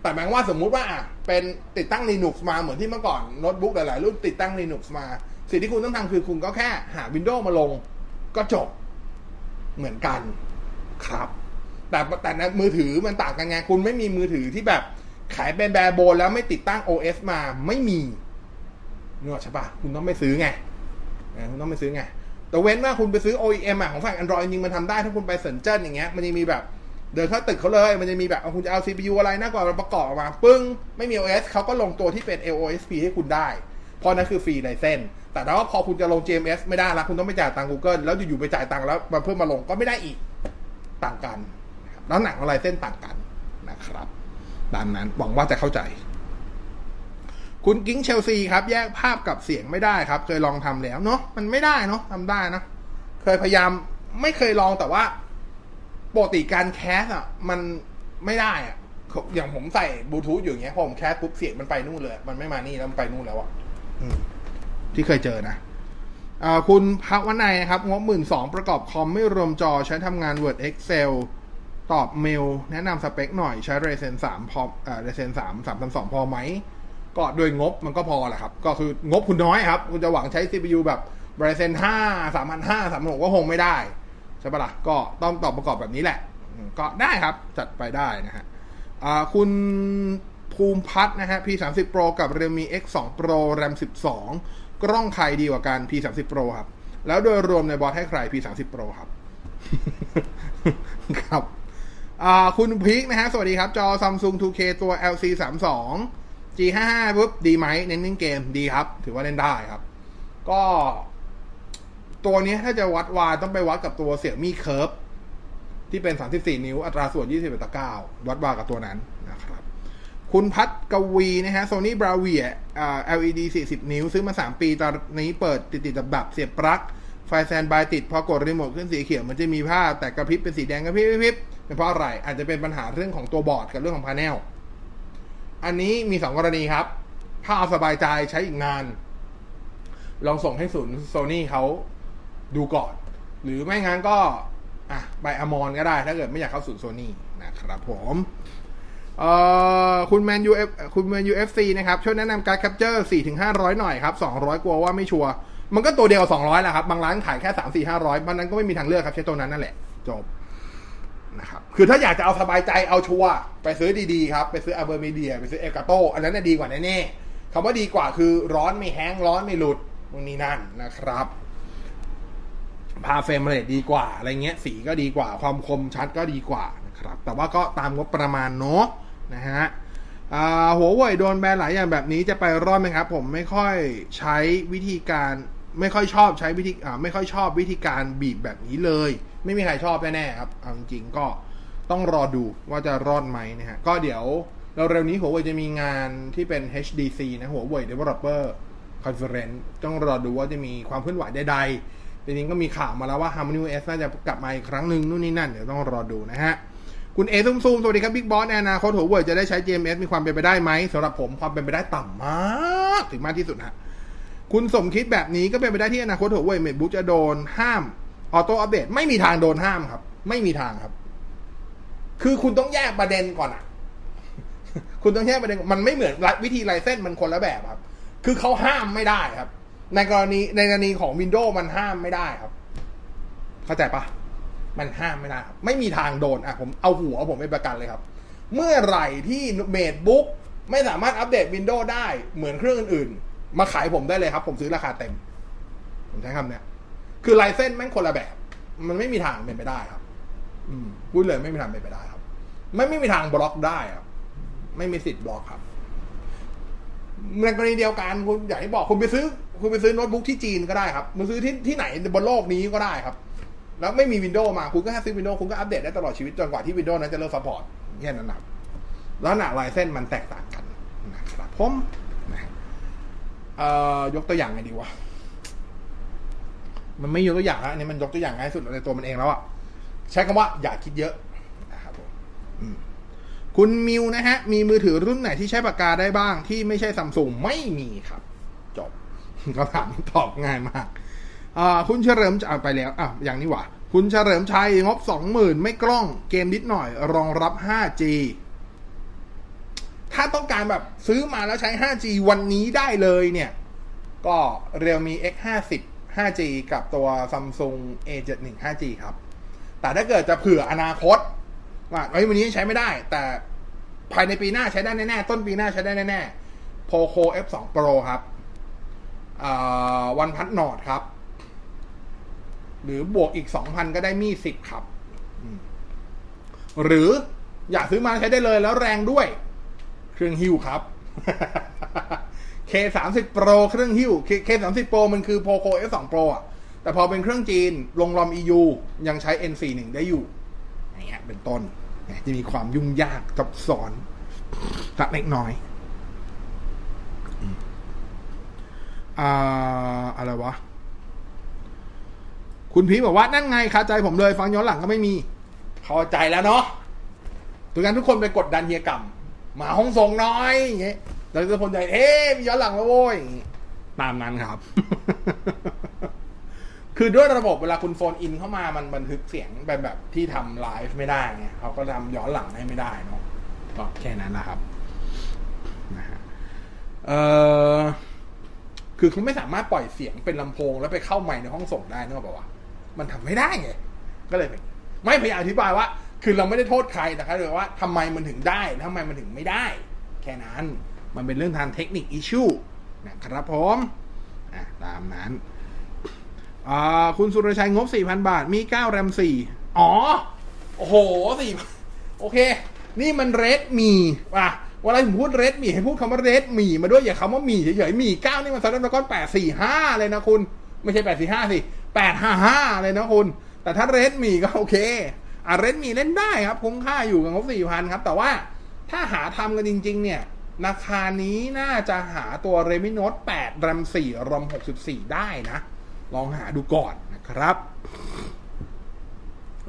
แต่หมายว่าสมมุติว่าอ่ะเป็นติดตั้ง Linux มาเหมือนที่เมื่อก่อนโน้ตบุ๊กหลายๆรุ่นติดตั้ง Linux มาสิ่งที่คุณต้องทำคือคุณก็แค่หา Windows มาลงก็จบเหมือนกันครับแต่แต่ในมือถือมันต่างกันไงคุณไม่มีมือถือที่แบบขายเป็นแบร์โบนแล้วไม่ติดตั้ง โอ เอส มาไม่มีนึกออกใช่ป่ะคุณต้องไม่ซื้อไงคุณต้องไม่ซื้อไงแต่เว้นว่าคุณไปซื้อ โอ อี เอ็ม อ่ะของฝั่ง Android จริงมันทำได้ถ้าคุณไปเซินเจิ้นอย่างเงี้ยมันจะมีแบบเดินเข้าตึกเขาเลยมันจะมีแบบคุณจะเอา ซี พี ยู อะไรนะก่อนประกอบออกมาปึ้งไม่มี โอ เอส เขาก็ลงตัวที่เป็น แอล โอ เอส พี ให้คุณได้เพราะนั่นคือฟรีไลเซนส์แต่ถ้าว่าพอคุณจะลง จี เอ็ม เอส ไม่ได้ละคุณต้องไปจ่ายตังค์ Google แล้วอยู่ๆไปจ่ายตังค์แล้วมาเพิ่มมาลงก็ไม่ได้อีกต่างกันแล้วหนังอะไรเส้นต่างกันนะครับตามนั้นหวังว่าจะเข้าใจคุณกิ้งเชลซีครับแยกภาพกับเสียงไม่ได้ครับเคยลองทำแล้วเนาะมันไม่ได้เนาะทำได้นะเคยพยายามไม่เคยลองแต่ว่าปกติการแคสอ่ะมันไม่ได้อ่ะอย่างผมใส่บลูทูธอยู่เงี้ยพอผมแคสปุ๊บเสียงมันไปนู่นเลยมันไม่มานี่แล้วมันไปนู่นแล้วอ่ะที่เคยเจอนะอ่าคุณพักวันไหนนะครับงบหมื่นสองประกอบคอมไม่รวมจอใช้ทำงาน Word Excel ตอบเมลแนะนำสเปคหน่อยใช้ Ryzen สามพออ่า Ryzen สาม สามพันสองร้อยพอไหมก็โดยงบมันก็พอแหละครับก็คืองบคุณน้อยครับคุณจะหวังใช้ ซี พี ยู แบบ Ryzen ห้า สามพันห้าร้อย สามพันหกร้อยก็คงไม่ได้ใช่ปะล่ะก็ต้องตอบประกอบแบบนี้แหละก็ได้ครับจัดไปได้นะฮะคุณภูมิพัฒน์นะฮะ พี สามสิบ Pro กับ Realme เอ็กซ์ ทู Pro RAM สิบสองกล้องใครดีกว่ากัน พี สามสิบ Pro ครับแล้วโดยรวมในบอสให้ใคร พี สามสิบ Pro ครับ ครับคุณพีคนะฮะสวัสดีครับจอ Samsung ทู เค ตัว แอล ซี สามสิบสอง จี ห้าสิบห้า ปุ๊บดีไหมเน้นเล่นเกมดีครับถือว่าเล่นได้ครับก็ตัวนี้ถ้าจะวัดวาต้องไปวัดกับตัว Xiaomi Curve ที่เป็นสามสิบสี่นิ้วอัตราส่วนยี่สิบต่อเก้าวัดวากับตัวนั้นนะครับคุณพัฒกวีนะฮะ Sony Bravia อ่า แอล อี ดี สี่สิบนิ้วซื้อมาสามปีตอนนี้เปิดติดติดดับเสียบปลั๊กไฟแซนบายติดพอกดรีโมทขึ้นสีเขียวมันจะมีภาพแต่กระพริบเป็นสีแดงกระพริบกระพริบเป็นเพราะอะไรอาจจะเป็นปัญหาเรื่องของตัวบอร์ดกับเรื่องของพาเนลอันนี้มีสองกรณีครับถ้าเอาสบายใจใช้อีกนานลองส่งให้ศูนย์ Sony เขาดูก่อนหรือไม่งั้นก็อ่ะไปอมรก็ได้ถ้าเกิดไม่อยากเข้าศูนย์ Sony นะครับผมเอ่อคุณแมนยูเอฟคุณแมนยูเอฟซีนะครับช่วยแนะนำการแคปเจอร์ สี่ถึงห้าร้อย หน่อยครับสองร้อยกลัวว่าไม่ชัวร์มันก็ตัวเดียวกับสองร้อยแหละครับบางร้านขายแค่ สาม สี่ ห้าร้อย มันนั้นก็ไม่มีทางเลือกครับใช้ตัวนั้นนั่นแหละจบนะครับคือถ้าอยากจะเอาสบายใจเอาชัวร์ไปซื้อดีๆครับไปซื้อ AberMedia ไปซื้อ Elgato อันนั้นน่ะดีกว่าแน่ๆคำว่าดีกว่าคือร้อนไม่แห้งร้อนไม่หลุดตรงนี้นั่นนะครับพาเฟรมเรทดีกว่าอะไรเงี้ยสีก็ดีกว่าความคมชัดก็ดีกว่านะครับแต่ว่าก็ตามงบประมาณเนาะนะฮะ หัวเว่ยโดนแบนหลายอย่างแบบนี้จะไปรอดไหมครับผมไม่ค่อยใช้วิธีการไม่ค่อยชอบใช้วิธีไม่ค่อยชอบวิธีการบีบแบบนี้เลยไม่มีใครชอบแน่ๆครับเอาจริงๆก็ต้องรอดูว่าจะรอดไหมนะฮะก็เดี๋ยวเร็วๆนี้หัวเว่ยจะมีงานที่เป็น เอช ดี ซี นะหัวเว่ย Developer Conference ต้องรอดูว่าจะมีความเคลื่อนไหวใดๆจริงๆก็มีข่าวมาแล้วว่า Harmony โอ เอส น่าจะกลับมาอีกครั้งหนึ่งนู่นนี่นั่นเดี๋ยวต้องรอดูนะฮะคุณเอซุ่มซุ่มสวัสดีครับบิ๊กบอสในอนาคตหัวเว่ยจะได้ใช้ จี เอ็ม เอส มีความเป็นไปได้ไหมสำหรับผมความเป็นไปได้ต่ำมากถึงมากที่สุดฮะคุณสมคิดแบบนี้ก็เป็นไปได้ที่อนาคตหัวเว่ยเมดบุ๊กจะโดนห้ามออโต้อัปเดตไม่มีทางโดนห้ามครับไม่มีทางครับคือคุณต้องแยกประเด็นก่อนอ่ะคุณต้องแยกประเด็นมันไม่เหมือนวิธีไลเซนส์มันคนละแบบครับคือเขาห้ามไม่ได้ครับในกรณีในกรณีของ Windows มันห้ามไม่ได้ครับเข้าใจปะมันห้ามไม่ได้ครับไม่มีทางโดนอ่ะผมเอาหัวผมไปประกันเลยครับเมื่อไหร่ที่เมดบุ๊กไม่สามารถอัปเดต Windows ได้เหมือนเครื่องอื่นๆมาขายผมได้เลยครับผมซื้อราคาเต็มผมใช้คำเนี้ยคือไลเซนส์แม่งคนละแบบมันไม่มีทางเป็นไปได้ครับอืมพูดเลยไม่มีทางเป็นไปได้ครับไม่ไม่มีทางบล็อกได้ครับไม่มีสิทธิ์บล็อกครับในกรณีเดียวกันคุณอยากให้บอกคุณไปซื้อคุณไปซื้อโน้ตบุ๊กที่จีนก็ได้ครับคุณซื้อที่ที่ไหนบนโลกนี้ก็ได้ครับแล้วไม่มี Windows มาคุณก็แค่ซื้อ Windows คุณก็อัปเดตได้ตลอดชีวิตจนกว่าที่ Windows นั้นจะเลิกซัพพอร์ตแค่นั้นนะแล้วหน้าลายเส้นมันแตกต่างกันนะครับผมนะเอ่อยกตัวอย่างไงดีวะมันไม่ยกตัวอย่างฮะนี่มันยกตัวอย่างง่ายสุดในตัวมันเองแล้วอ่ะใช้คำว่าอย่าคิดเยอะนะครับผมคุณมิวนะฮะมีมือถือรุ่นไหนที่ใช้ปากกาได้บ้างที่ไม่ใช่ซัมซุงไม่มีครับจบคำถามตอบง่ายมากคุณเฉลิมจะเอาไปแล้วอ่ะอย่างนี้วะคุณเฉลิมชัยงบ สองหมื่น ไม่กล้องเกมนิดหน่อยรองรับ ห้าจี ถ้าต้องการแบบซื้อมาแล้วใช้ ห้าจี วันนี้ได้เลยเนี่ยก็เรียวมี เอ็กซ์ ห้าสิบ ห้าจี กับตัว Samsung เอ เจ็ดสิบเอ็ด ห้าจี ครับแต่ถ้าเกิดจะเผื่ออนาคตว่าเฮ้ยวันนี้ใช้ไม่ได้แต่ภายในปีหน้าใช้ได้แน่ๆต้นปีหน้าใช้ได้แน่ๆ Poco เอฟ สอง Pro ครับอ่า OnePlus Nord ครับหรือบวกอีก สองพัน ก็ได้มีสิบครับหรืออยากซื้อมาใช้ได้เลยแล้วแรงด้วยเครื่องหิ้วครับ เค สามสิบ Pro เครื่องหิ้ว เค สามสิบ Pro มันคือ Poco เอฟ สอง Pro อ่ะแต่พอเป็นเครื่องจีนลงรอม อี ยู ยังใช้ เอ็น สี่สิบเอ็ด ได้อยู่อย่างเงี้ยเป็นต้นจะมีความยุ่งยากซับซ้อนสักเล็กน้อยอ่าอะไรวะคุณพีบอกว่านั่นไงคาใจผมเลยฟังย้อนหลังก็ไม่มีเข้าใจแล้วเนาะทุกท่านทุกคนไปกดดันเฮียกรรมมาห้องส่งน้อยอย่างเงี้ยแล้วทุกคนใจเอ๊ะมีย้อนหลังแล้วโว้ยตามนั้นครับ คือด้วยระบบเวลาคุณโฟนอินเข้ามามันบันทึกเสียงแบบแบบที่ทำไลฟ์ไม่ได้ไงเขาก็ทำย้อนหลังให้ไม่ได้เนาะก็แค่นั้นนะครับนะฮะเอ่อคือคุณไม่สามารถปล่อยเสียงเป็นลำโพงแล้วไปเข้าไมค์ในห้องส่งได้เนอะบอกว่ามันทำไม่ได้ไงก็เลยไม่พยายามอธิบายว่าคือเราไม่ได้โทษใครนะครับแต่ว่าทำไมมันถึงได้ทำไมมันถึงไม่ได้แค่นั้นมันเป็นเรื่องทางเทคนิคอิชชูนะครับผมตามนั้นคุณสุรชัยงบ สี่พัน บาทมีเก้าแรมสี่อ๋อโอ้โหสี่โอเคนี่มันเรดมีว่ะเวลาผมพูดเรดมีให้พูดคำว่าเรดมีมาด้วยอย่าคำว่ามีเฉยๆมีเก้านี่มันซัดแล้วก็แปด สี่ ห้าเลยนะคุณไม่ใช่แปด สี่ ห้าสิแปด ห้า ห้าเลยนะคุณแต่ถ้าเรดมีก็โอเคอ่ะเรดมีเล่นได้ครับคุ้มค่าอยู่กับงบ สี่พัน ครับแต่ว่าถ้าหาทำกันจริงๆเนี่ยราคานี้น่าจะหาตัว Redmi Note แปด RAM สี่ ROM หกสิบสี่ได้นะลองหาดูก่อนนะครับ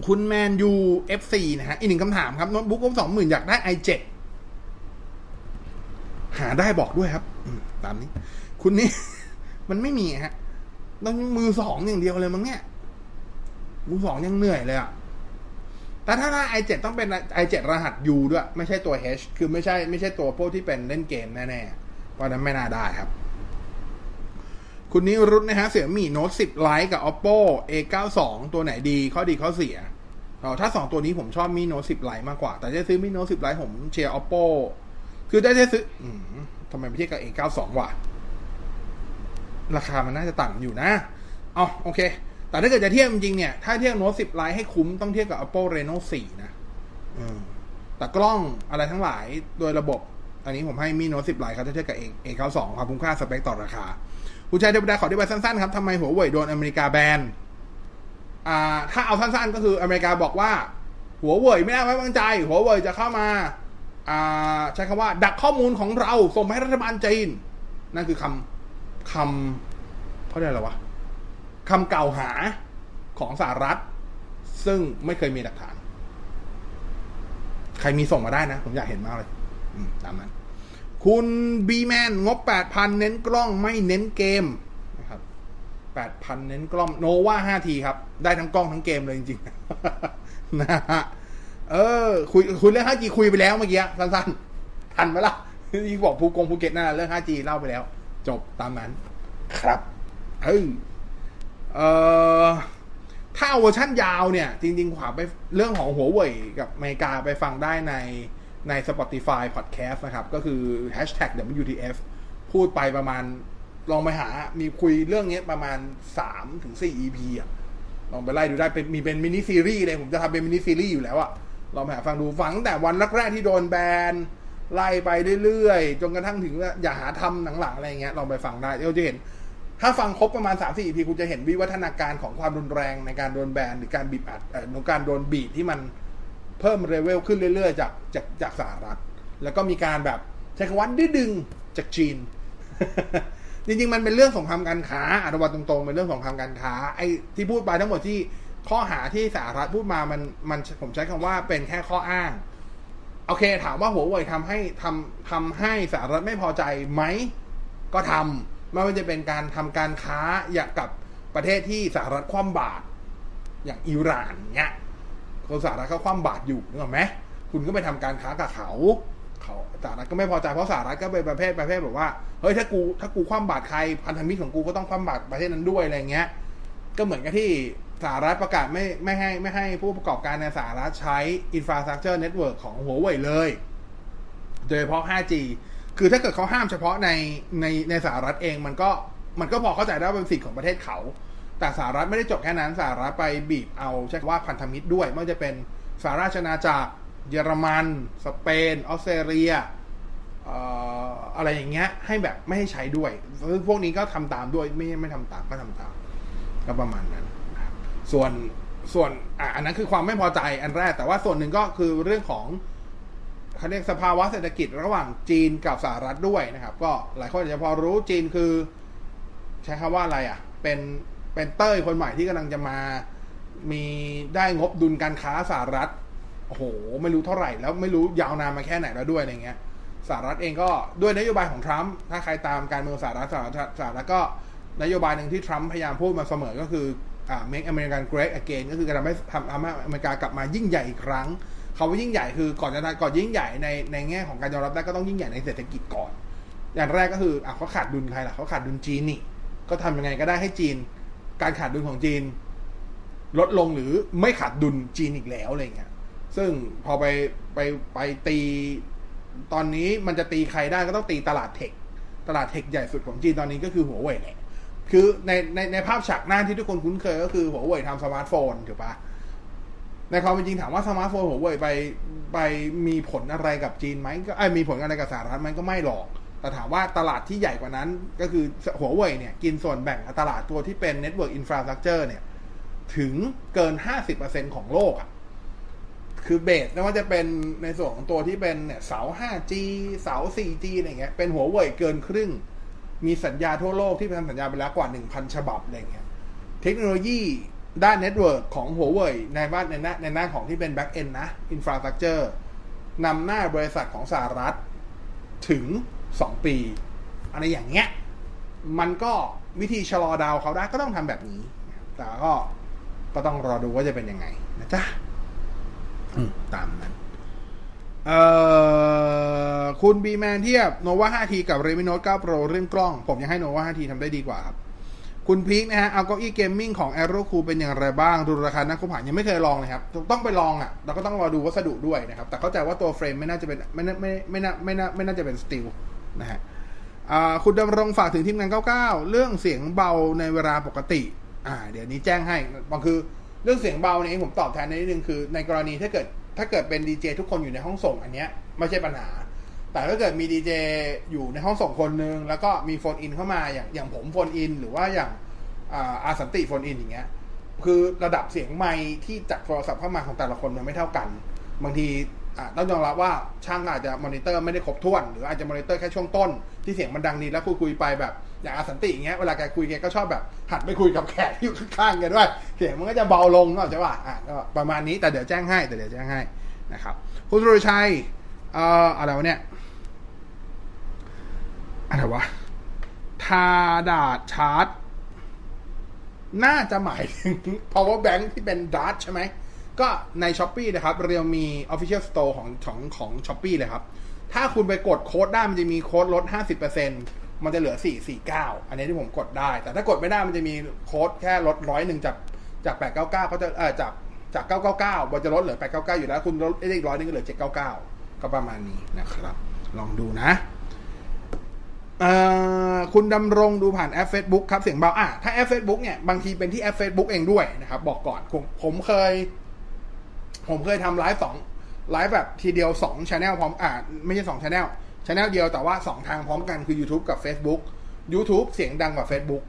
คุณแมนยู เอฟ ซี นะฮะอีกหนึ่งคำถามครับโน้ตบุ๊ก สองหมื่น อยากได้ ไอ เจ็ด หาได้บอกด้วยครับตามนี้คุณนี่ มันไม่มีฮะต้องมือสองอย่างเดียวเลยมั้งเนี่ยมือสองยังเหนื่อยเลยอ่ะแต่ถ้าถ้า ไอ เจ็ด ต้องเป็น ไอ เจ็ด รหัส ยู ด้วยไม่ใช่ตัว H คือไม่ใช่ไม่ใช่ตัวพวกที่เป็นเล่นเกมแน่ๆเพราะนั้นไม่น่าได้ครับคุณนี้รุ่นนะฮะเสี่ยมี่โน้ตสิบไลท์กับ Oppo เอ เก้าสิบสอง ตัวไหนดีข้อดีข้อเสียถ้าสองตัวนี้ผมชอบมีโน้ตสิบไลท์มากกว่าแต่จะซื้อมีโน้ตสิบไลท์ผมเชียร์ Oppo คือได้จะซื้อทำไมไม่เทียบกับ เอ เก้าสิบสอง วะราคามันน่าจะต่างอยู่นะอ๋อโอเคแต่ถ้าเกิดจะเทียบจริงๆเนี่ยถ้าเทียบโน้ตสิบไลท์ให้คุ้มต้องเทียบกับ Oppo Reno สี่นะแต่กล้องอะไรทั้งหลายโดยระบบ อันนี้ผมให้มีโน้ตสิบไหลครับเทียบกับเอกเอกเก้าสองความคุ้มค่าสเปคต่อราคาคุณชายเทวดาขออธิบายสั้นๆครับทำไมหัวเว่ยโดนอเมริกาแบนอ่าถ้าเอาสั้นๆก็คืออเมริกาบอกว่าหัวเว่ยไม่น่าไว้วางใจหัวเว่ยจะเข้ามาอ่าใช้คำว่าดักข้อมูลของเราส่งให้รัฐบาลจีนนั่นคือคำคำเขาเรียกอะไรวะคำกล่าวหาของสหรัฐซึ่งไม่เคยมีหลักฐานใครมีส่งมาได้นะผมอยากเห็นมากเลยตามนั้นคุณบีแมนงบ แปดพัน เน้นกล้องไม่เน้นเกมนะครับ แปดพัน เน้นกล้องโนวา ห้าที ครับได้ทั้งกล้องทั้งเกมเลยจริงๆนะฮะเออคุยคุยเรื่อง ห้าจี คุยไปแล้วเมื่อกี้สั้นๆทันไหมล่ะที่บอกภูกงภูเก็ตน่ะเรื่อง ห้าจี เล่าไปแล้วจบตามนั้นครับเฮ้ยเออถ้าเวอร์ชั่นยาวเนี่ยจริงๆขวาไปเรื่องของหัวเว่ยกับอเมริกาไปฟังได้ในใน Spotify Podcast นะครับก็คือ แฮชแท็ก ดับเบิลยู ที เอฟ พูดไปประมาณลองไปหามีคุยเรื่องนี้ประมาณ สามถึงสี่ อี พี อ่ะลองไปไล่ดูได้เป็นมีเป็นมินิซีรีส์เลยผมจะทำเป็นมินิซีรีส์อยู่แล้วอ่ะลองไปหาฟังดูฟังตั้งแต่วันแรกๆที่โดนแบนไล่ไปเรื่อยๆจนกระทั่งถึงอย่าหาทำหลังๆอะไรอย่างเงี้ยลองไปฟังได้เดี๋ยวจะเห็นถ้าฟังครบประมาณ สามถึงสี่ อี พี คุณจะเห็นวิวัฒนาการของความรุนแรงในการโดนแบนหรือการบีบอัดเอ่อของการโดนบีบที่มันเพิ่มเลเวลขึ้นเรื่อยๆจากจากจากสหรัฐแล้วก็มีการแบบใช้คำว่าดื้อดึงจากจีน จริงๆมันเป็นเรื่องสงครามการค้าอธิบายตรงๆเป็นเรื่องสงครามการค้าไอ้ที่พูดไปทั้งหมดที่ข้อหาที่สหรัฐพูดมามันมันผมใช้คำว่าเป็นแค่ข้ออ้างโอเคถามว่าหัวเว่ยทำให้ทำทำให้สหรัฐไม่พอใจไหมก็ทำไม่ว่าจะเป็นการทำการค้าอย่างกับประเทศที่สหรัฐคว่ำบาตรอย่างอิหร่านเนี้ยคนสหรัฐเขาคว่ำบาตรอยู่นึกออกไหมคุณก็ไปทำการค้ากับเขาเขาสหรัฐก็ไม่พอใจเพราะสหรัฐก็เป็นประเภทประเภทแบบว่าเฮ้ยถ้ากูถ้ากูคว่ำบาตรใครพันธมิตรของกูก็ต้องคว่ำบาตรประเทศนั้นด้วยอะไรเงี้ยก็เหมือนกับที่สหรัฐประกาศไม่ไม่ให้ไม่ให้ผู้ประกอบการในสหรัฐใช้อินฟราสตรัคเจอร์เน็ตเวิร์กของหัวเว่ยเลยโดยเฉพาะ ห้าจี คือถ้าเกิดเขาห้ามเฉพาะในในในสหรัฐเองมันก็มันก็พอเข้าใจได้ว่าเป็นสิทธิ์ของประเทศเขาแต่สหรัฐไม่ได้จบแค่นั้นสหรัฐไปบีบเอาใช้คำว่าพันธมิตรด้วยไม่ว่าจะเป็นสหราชอาณาจักรเยอรมันสเปนออสเตรเลียเอ่ออะไรอย่างเงี้ยให้แบบไม่ให้ใช้ด้วยพวกนี้ก็ทำตามด้วยไม่ไม่ทำตามก็ทำตามก็ประมาณนั้นส่วนส่วนอ่ะอันนั้นคือความไม่พอใจอันแรกแต่ว่าส่วนหนึ่งก็คือเรื่องของเขาเรียกสภาวะเศรษฐกิจระหว่างจีนกับสหรัฐด้วยนะครับก็หลายคนอาจจะพอรู้จีนคือใช้คำว่าอะไรอ่ะเป็นเป็นเต้ยคนใหม่ที่กำลังจะมามีได้งบดุลการค้าสหรัฐโอ้โหไม่รู้เท่าไหร่แล้วไม่รู้ยาวนานมาแค่ไหนแล้วด้วยอะไรเงี้ยสหรัฐเองก็ด้วยนโยบายของทรัมป์ถ้าใครตามการเมืองสหรัฐสหรัฐสหรัฐก็นโยบายหนึ่งที่ทรัมป์พยายามพูดมาเสมอก็คืออ่า make America great again ก็คือการทำให้ทำให้อเมริกากลับมายิ่งใหญ่อีกครั้งเขาว่ายิ่งใหญ่คือก่อนจะก่อนยิ่งใหญ่ในในแง่ของการยอมรับได้ก็ต้องยิ่งใหญ่ในเศรษฐกิจก่อนอย่างแรกก็คืออ่ะเขาขาดดุลใครล่ะเขาขาดดุลจีนนี่ก็ทำยังไงก็ได้ให้จีนการขาดดุลของจีนลดลงหรือไม่ขาดดุลจีนอีกแล้วอะไรเงี้ยซึ่งพอไปไปไปตีตอนนี้มันจะตีใครได้ก็ต้องตีตลาดเทคตลาดเทคใหญ่สุดของจีนตอนนี้ก็คือหัวเว่ยแหละคือในในในภาพฉากหน้าที่ทุกคนคุ้นเคยก็คือหัวเว่ยทำสมาร์ทโฟนถูกปะในความเป็นจริงถามว่าสมาร์ทโฟนหัวเว่ยไปไปมีผลอะไรกับจีนไหมก็ไอ้มีผลอะไรกับสหรัฐไหมก็ไม่หรอกแต่ถามว่าตลาดที่ใหญ่กว่านั้นก็คือหัวเว่ยเนี่ยกินส่วนแบ่งตลาดตัวที่เป็น Network Infrastructure เนี่ยถึงเกิน ห้าสิบเปอร์เซ็นต์ ของโลกอ่ะคือเบสไม่ว่าจะเป็นในส่วนของตัวที่เป็นเนี่ยเสา ห้าจี เสา สี่จี อะไรเงี้ยเป็นหัวเว่ยเกินครึ่งมีสัญญาทั่วโลกที่ทำสัญญาไปแล้วกว่า หนึ่งพัน ฉบับอะไรเงี้ยเทคโนโลยีด้านเน็ตเวิร์คของหัวเว่ยในบ้านในหน้าในหน้าของที่เป็นแบ็คเอนด์นะ Infrastructure นำหน้าบริษัทของสหรัฐถึงสองปีอะไรอย่างเงี้ยมันก็วิธีชะลอดาวเขาได้ก็ต้องทำแบบนี้แต่ก็ก็ต้องรอดูว่าจะเป็นยังไงนะจ๊ะตามนั้นเอ่อคุณบีแมนเทียบโนวา ห้าที กับ Redmi Note เก้า Pro เรื่องกล้องผมยังให้ Nova ห้าที ทำได้ดีกว่าครับคุณพีคนะฮะเอาเก้าอี้เกมมิ่งของ Aero Cool เป็นอย่างไรบ้างดูราคาน่าคุ้มหายังไม่เคยลองเลยครับต้องไปลองอ่ะเราก็ต้องรอดูวัสดุด้วยนะครับแต่เข้าใจว่าตัวเฟรมไม่น่าจะเป็นไม่ไม่ไม่น่าไม่น่าไม่น่าจะเป็นสตีลนะฮะคุณดำรงฝากถึงทีมงานเก้าสิบเก้าเรื่องเสียงเบาในเวลาปกติอ่าเดี๋ยวนี้แจ้งให้บางคือเรื่องเสียงเบาเนี่ยผมตอบแทนนิดนึงคือในกรณีถ้าเกิดถ้าเกิดเป็นดีเจทุกคนอยู่ในห้องส่งอันเนี้ยไม่ใช่ปัญหา แต่ถ้าเกิดมีดีเจอยู่ในห้องส่งคนนึงแล้วก็มีโฟนอินเข้ามาอย่างอย่างผมโฟนอินหรือว่าอย่างอาสันติโฟนอินอย่างเงี้ยคือระดับเสียงไมค์ที่จากโทรศัพท์เข้ามาของแต่ละคนมันไม่เท่ากันบางทีต้องยอมรับว่าช่างอาจจะมอนิเตอร์ไม่ได้ครบถ้วนหรืออาจจะมอนิเตอร์แค่ช่วงต้นที่เสียงมันดังดีแล้วคุยคุยไปแบบอย่างอาสันติอย่างเงี้ยเวลาแกคุยแกก็ชอบแบบหัดไปคุยกับแขกที่อยู่ข้างๆแกด้วยเสียงมันก็จะเบาลงนะใช่ป่ะอ่ะก็ประมาณนี้แต่เดี๋ยวแจ้งให้แต่เดี๋ยวแจ้งให้นะครับคุณสุรชัยเอ่ออะไรวะเนี่ยอะไรวะทาดาดชาร์จน่าจะหมายถึง power bank ที่เป็นดาร์ทใช่ไหมก็ใน Shopee นะครับเรียวมี Official Store ของของของ Shopee เลยครับถ้าคุณไปกดโค้ดได้มันจะมีโค้ดลด ห้าสิบเปอร์เซ็นต์ มันจะเหลือสี่ร้อยสี่สิบเก้าอันนี้ที่ผมกดได้แต่ถ้ากดไม่ได้มันจะมีโค้ดแค่ลดร้อยหนึ่งจากจากแปดร้อยเก้าสิบเก้าเขาจะเอ่อจากจากเก้าร้อยเก้าสิบเก้ามันจะลดเหลือแปดร้อยเก้าสิบเก้าอยู่แล้วคุณลดได้อีกร้อยนึงก็เหลือเจ็ดร้อยเก้าสิบเก้าก็ประมาณนี้นะครับลองดูนะเอ่อคุณดำรงดูผ่านแอป Facebook ครับเสียงเบาอ่ะถ้าแอป Facebook เนี่ยบางทีเป็นที่แอป Facebook เองด้วยนะครับบอกก่อนผมผมเคยผมเคยทำไลฟ์สองไลฟ์แบบทีเดียวสอง channel พร้อมอ่าไม่ใช่สอง channel channel เดียวแต่ว่าสองทางพร้อมกันคือ YouTube กับ Facebook YouTube เสียงดังกว่า Facebook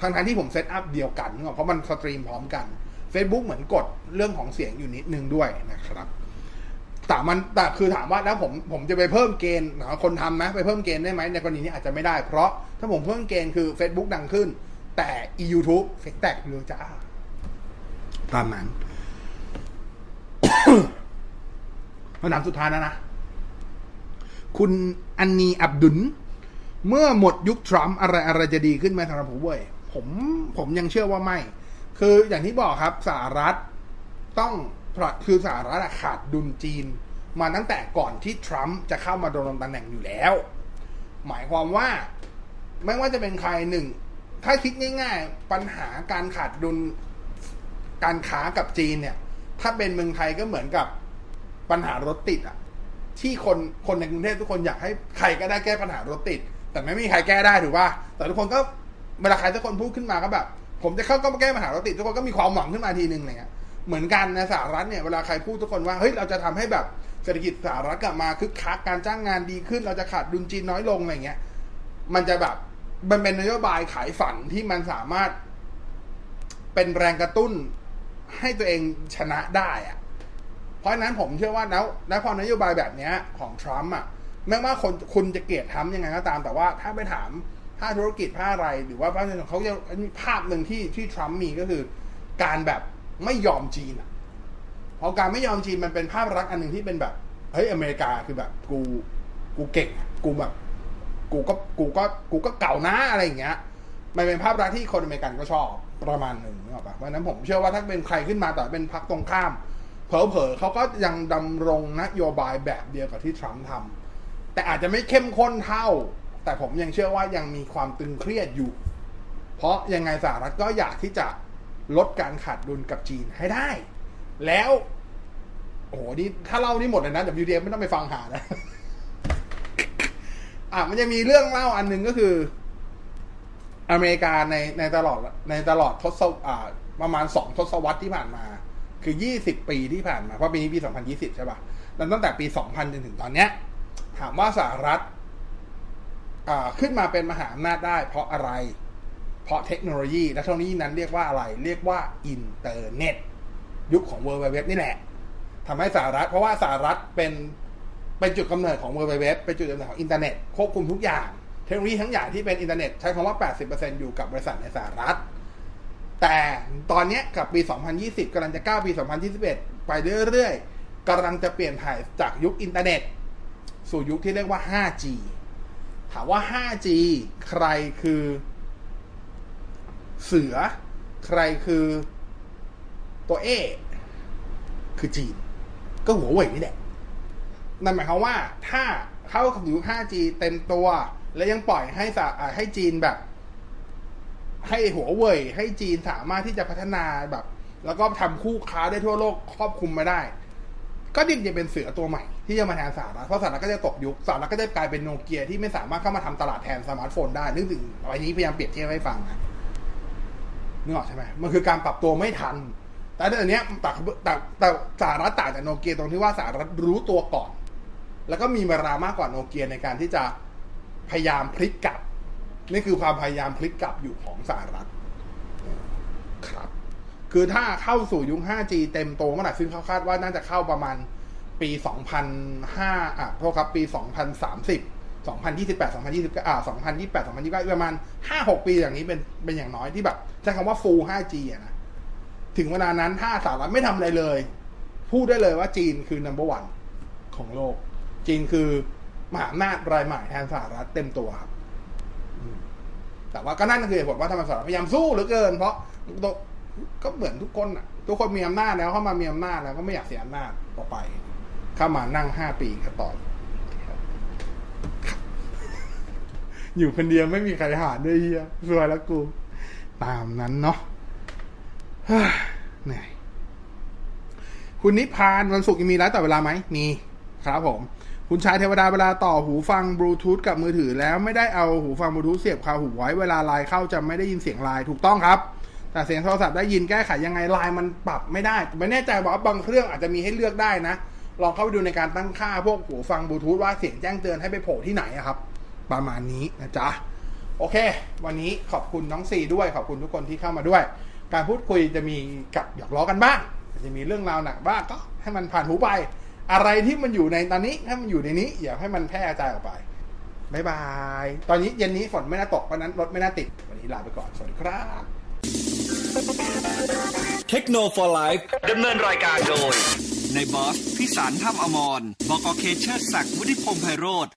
ทั้งๆ ที่ผมเซตอัพเดียวกันเพราะมันสตรีมพร้อมกัน Facebook เหมือนกดเรื่องของเสียงอยู่นิดนึงด้วยนะครับแต่มันแต่คือถามว่าแล้วผมผมจะไปเพิ่มเกณฑ์คนทำนะไปเพิ่มเกณฑ์ได้ไหมในกรณีนี้อาจจะไม่ได้เพราะถ้าผมเพิ่มเกณฑ์คือ Facebook ดังขึ้นแต่ YouTube เสียงแตกเลยจ้าตามนั้นคำถามสุดท้ายนะนะคุณอันนีอับดุลเมื่อหมดยุคทรัมป์อะไรอะไรจะดีขึ้นไหมสำหรับผมเว้ยผมผมยังเชื่อว่าไม่คืออย่างที่บอกครับสหรัฐต้องคือสหรัฐขาดดุลจีนมาตั้งแต่ก่อนที่ทรัมป์จะเข้ามาดำรงตำแหน่งอยู่แล้วหมายความว่าไม่ว่าจะเป็นใครหนึ่งถ้าคิดง่ายๆปัญหาการขาดดุลการค้ากับจีนเนี่ยถ้าเป็นเมืองไทยก็เหมือนกับปัญหารถติดอ่ะที่คนคนในกรุงเทพทุกคนอยากให้ใครก็ได้แก้ปัญหารถติดแต่ไม่มีใครแก้ได้ถูกป่ะแต่ทุกคนก็เวลาใครสักคนพูดขึ้นมาก็แบบผมจะเข้าก็มาแก้ปัญหารถติดทุกคนก็มีความหวังขึ้นมาทีนึงอะไรเงี้ยเหมือนกันในสหรัฐเนี่ยเวลาใครพูดทุกคนว่าเฮ้ยเราจะทำให้แบบเศรษฐกิจสหรัฐกลับมาคึกคักการจ้างงานดีขึ้นเราจะขาดดุลจีนน้อยลงอะไรเงี้ยมันจะแบบมันเป็นนโยบายขายฝันที่มันสามารถเป็นแรงกระตุ้นให้ตัวเองชนะได้อะเพราะฉะนั้นผมเชื่อว่าแล้วแล้วพอนโยบายแบบนี้ของทรัมป์อ่ะแม้ว่าคนคุณจะเกลียดทรัมป์ยังไงก็ตามแต่ว่าถ้าไปถามภาคธุรกิจภาคอะไรหรือว่าภาคของเขาจะมีภาพหนึ่งที่ที่ทรัมป์มีก็คือการแบบไม่ยอมจีนอ่ะเพราะการไม่ยอมจีนมันเป็นภาพลักษณ์อันหนึ่งที่เป็นแบบเฮ้ยอเมริกาคือแบบกูกูเก่งกูแบบกูก็กูก็กูก็เก่านะอะไรอย่างเงี้ยมันเป็นภาพลักษณ์ที่คนอเมริกันก็ชอบประมาณหนึ่งนึกออกปะเพราะนั้นผมเชื่อว่าถ้าเป็นใครขึ้นมาต่อเป็นพรรคตรงข้ามเผลอๆเขาก็ยังดำรงนโยบายแบบเดียวกับที่ทรัมป์ทำแต่อาจจะไม่เข้มข้นเท่าแต่ผมยังเชื่อว่ายังมีความตึงเครียดอยู่เพราะยังไงสหรัฐก็อยากที่จะลดการขาดดุลกับจีนให้ได้แล้วโอ้โหนี่ถ้าเล่านี่หมดเลยนะเดี๋ยวยูเดียไม่ต้องไปฟังหานะอ่ะมันจะมีเรื่องเล่าอันนึงก็คืออเมริกาในในตลอดในตลอดทศอ่าประมาณสองทศวรรษที่ผ่านมาคือยี่สิบปีที่ผ่านมาเพราะปีนี้ปีสองพันยี่สิบใช่ป่ะแล้วตั้งแต่ปีสองพันจนถึงตอนเนี้ยถามว่าสหรัฐอ่าขึ้นมาเป็นมหาอำนาจได้เพราะอะไรเพราะเทคโนโลยีและเทคโนโลยีนั้นเรียกว่าอะไรเรียกว่าอินเทอร์เน็ตยุคของ World Wide Web นี่แหละทำให้สหรัฐเพราะว่าสหรัฐเป็นเป็นจุดกำเนิดของ World Wide Web เป็นจุดกำเนิดของอินเทอร์เน็ตควบคุมทุกอย่างเทคโนโลยีทั้งอย่างที่เป็นอินเทอร์เน็ตใช้คำว่า แปดสิบเปอร์เซ็นต์ อยู่กับบริษัทในสหรัฐแต่ตอนนี้กับปีสองพันยี่สิบกำลังจะก้าวปีสองพันยี่สิบเอ็ดไปเรื่อยๆกำลังจะเปลี่ยนถ่ายจากยุคอินเทอร์เน็ตสู่ยุคที่เรียกว่า ห้าจี ถามว่า ห้าจี ใครคือเสือใครคือตัวเอคือจีนก็หัวเว่ยนี่แหละนั่นหมายความว่าถ้าเข้าสู่ยุค ห้าจี เต็มตัวและยังปล่อยให้ให้จีนแบบให้หัวเว่ยให้จีนสามารถที่จะพัฒนาแบบแล้วก็ทำคู่ค้าได้ทั่วโลกครอบคลุมมาได้ก็ดิ้นจะเป็นเสือตัวใหม่ที่จะมาแทนสหรัฐเพราะสหรัฐก็จะตกยุคสหรัฐก็จะกลายเป็นโนเกียที่ไม่สามารถเข้ามาทำตลาดแทนสมาร์ทโฟนได้นึกถึงไอ้นี้พยายามเปรียบเทียบให้ฟังนะนึกออกใช่ไหมมันคือการปรับตัวไม่ทันแต่ตอนนี้แต่แต่สหรัฐต่างจากโนเกียตรงที่ว่าสหรัฐรู้ตัวก่อน แล้วก็มีเวลามากกว่าโนเกียในการที่จะพยายามพลิกกลับนี่คือความพยายามพลิกกลับอยู่ของสหรัฐครับคือถ้าเข้าสู่ยุค ห้าจี เต็มโตเมื่อไหร่ซึ่งเขาคาดว่าน่าจะเข้าประมาณปี สองพันห้า อ่ะโทษครับปี สองพันสามสิบ สองพันยี่สิบแปด สองพันยี่สิบเก้า อ่า สองพันยี่สิบแปด สองพันยี่สิบเก้า ประมาณ ห้าหก ปีอย่างนี้เป็นเป็นอย่างน้อยที่แบบใช้คำว่า full ห้าจี อ่ะนะถึงเวลานั้นถ้าสหรัฐไม่ทำอะไรเลยพูดได้เลยว่าจีนคือ นัมเบอร์ หนึ่ง ของโลกจีนคือมหาอำนาจรายใหม่แทนสหรัฐเต็มตัวครับแต่ว่าก็นั่นคือเหตุผลว่าทำไมสหรัฐพยายามสู้เหลือเกินเพราะก็เหมือนทุกคนอ่ะทุกคนมีอำนาจแล้วเข้ามามีอำนาจแล้วก็ไม่อยากเสียอำนาจต่อไปเข้ามานั่งห้าปีกันต่ออยู่คนเดียวไม่มีใครหาด้วยเฮียรวยแล้วกูตามนั้นเนาะเหนื่อยคุณนิพานวันศุกร์มีไลฟ์ต่อเวลาไหมมีครับผมคุณชายเทวดาเวลาต่อหูฟังบลูทูธกับมือถือแล้วไม่ได้เอาหูฟังบลูทูธเสียบคาหูไว้เวลาไลน์เข้าจะไม่ได้ยินเสียงไลน์ถูกต้องครับแต่เสียงโทรศัพท์ได้ยินแก้ไขยังไงไลน์มันปรับไม่ได้ไม่แน่ใจว่าบางเครื่องอาจจะมีให้เลือกได้นะลองเข้าไปดูในการตั้งค่าพวกหูฟังบลูทูธว่าเสียงแจ้งเตือนให้ไปโผล่ที่ไหนครับประมาณนี้นะจ๊ะโอเควันนี้ขอบคุณน้องซีด้วยขอบคุณทุกคนที่เข้ามาด้วยการพูดคุยจะมีกับหยอกล้อกันบ้างจะมีเรื่องราวหนักบ้างก็ให้มันผ่านหูไปอะไรที่มันอยู่ในตอนนี้ให้มันอยู่ในนี้อย่าให้มันแพร่กระจายออกไปบ๊ายบายตอนนี้เย็นนี้ฝนไม่น่าตกเพราะนั้นรถไม่น่าติดวันนี้ลาไปก่อนสวัสดีครับ Techno For Life ดำเนินรายการโดยในบอสพิสารถ้ำอมร บก.เคเชอร์ศักดิ์ วุฒิพงษ์ไพโรจน์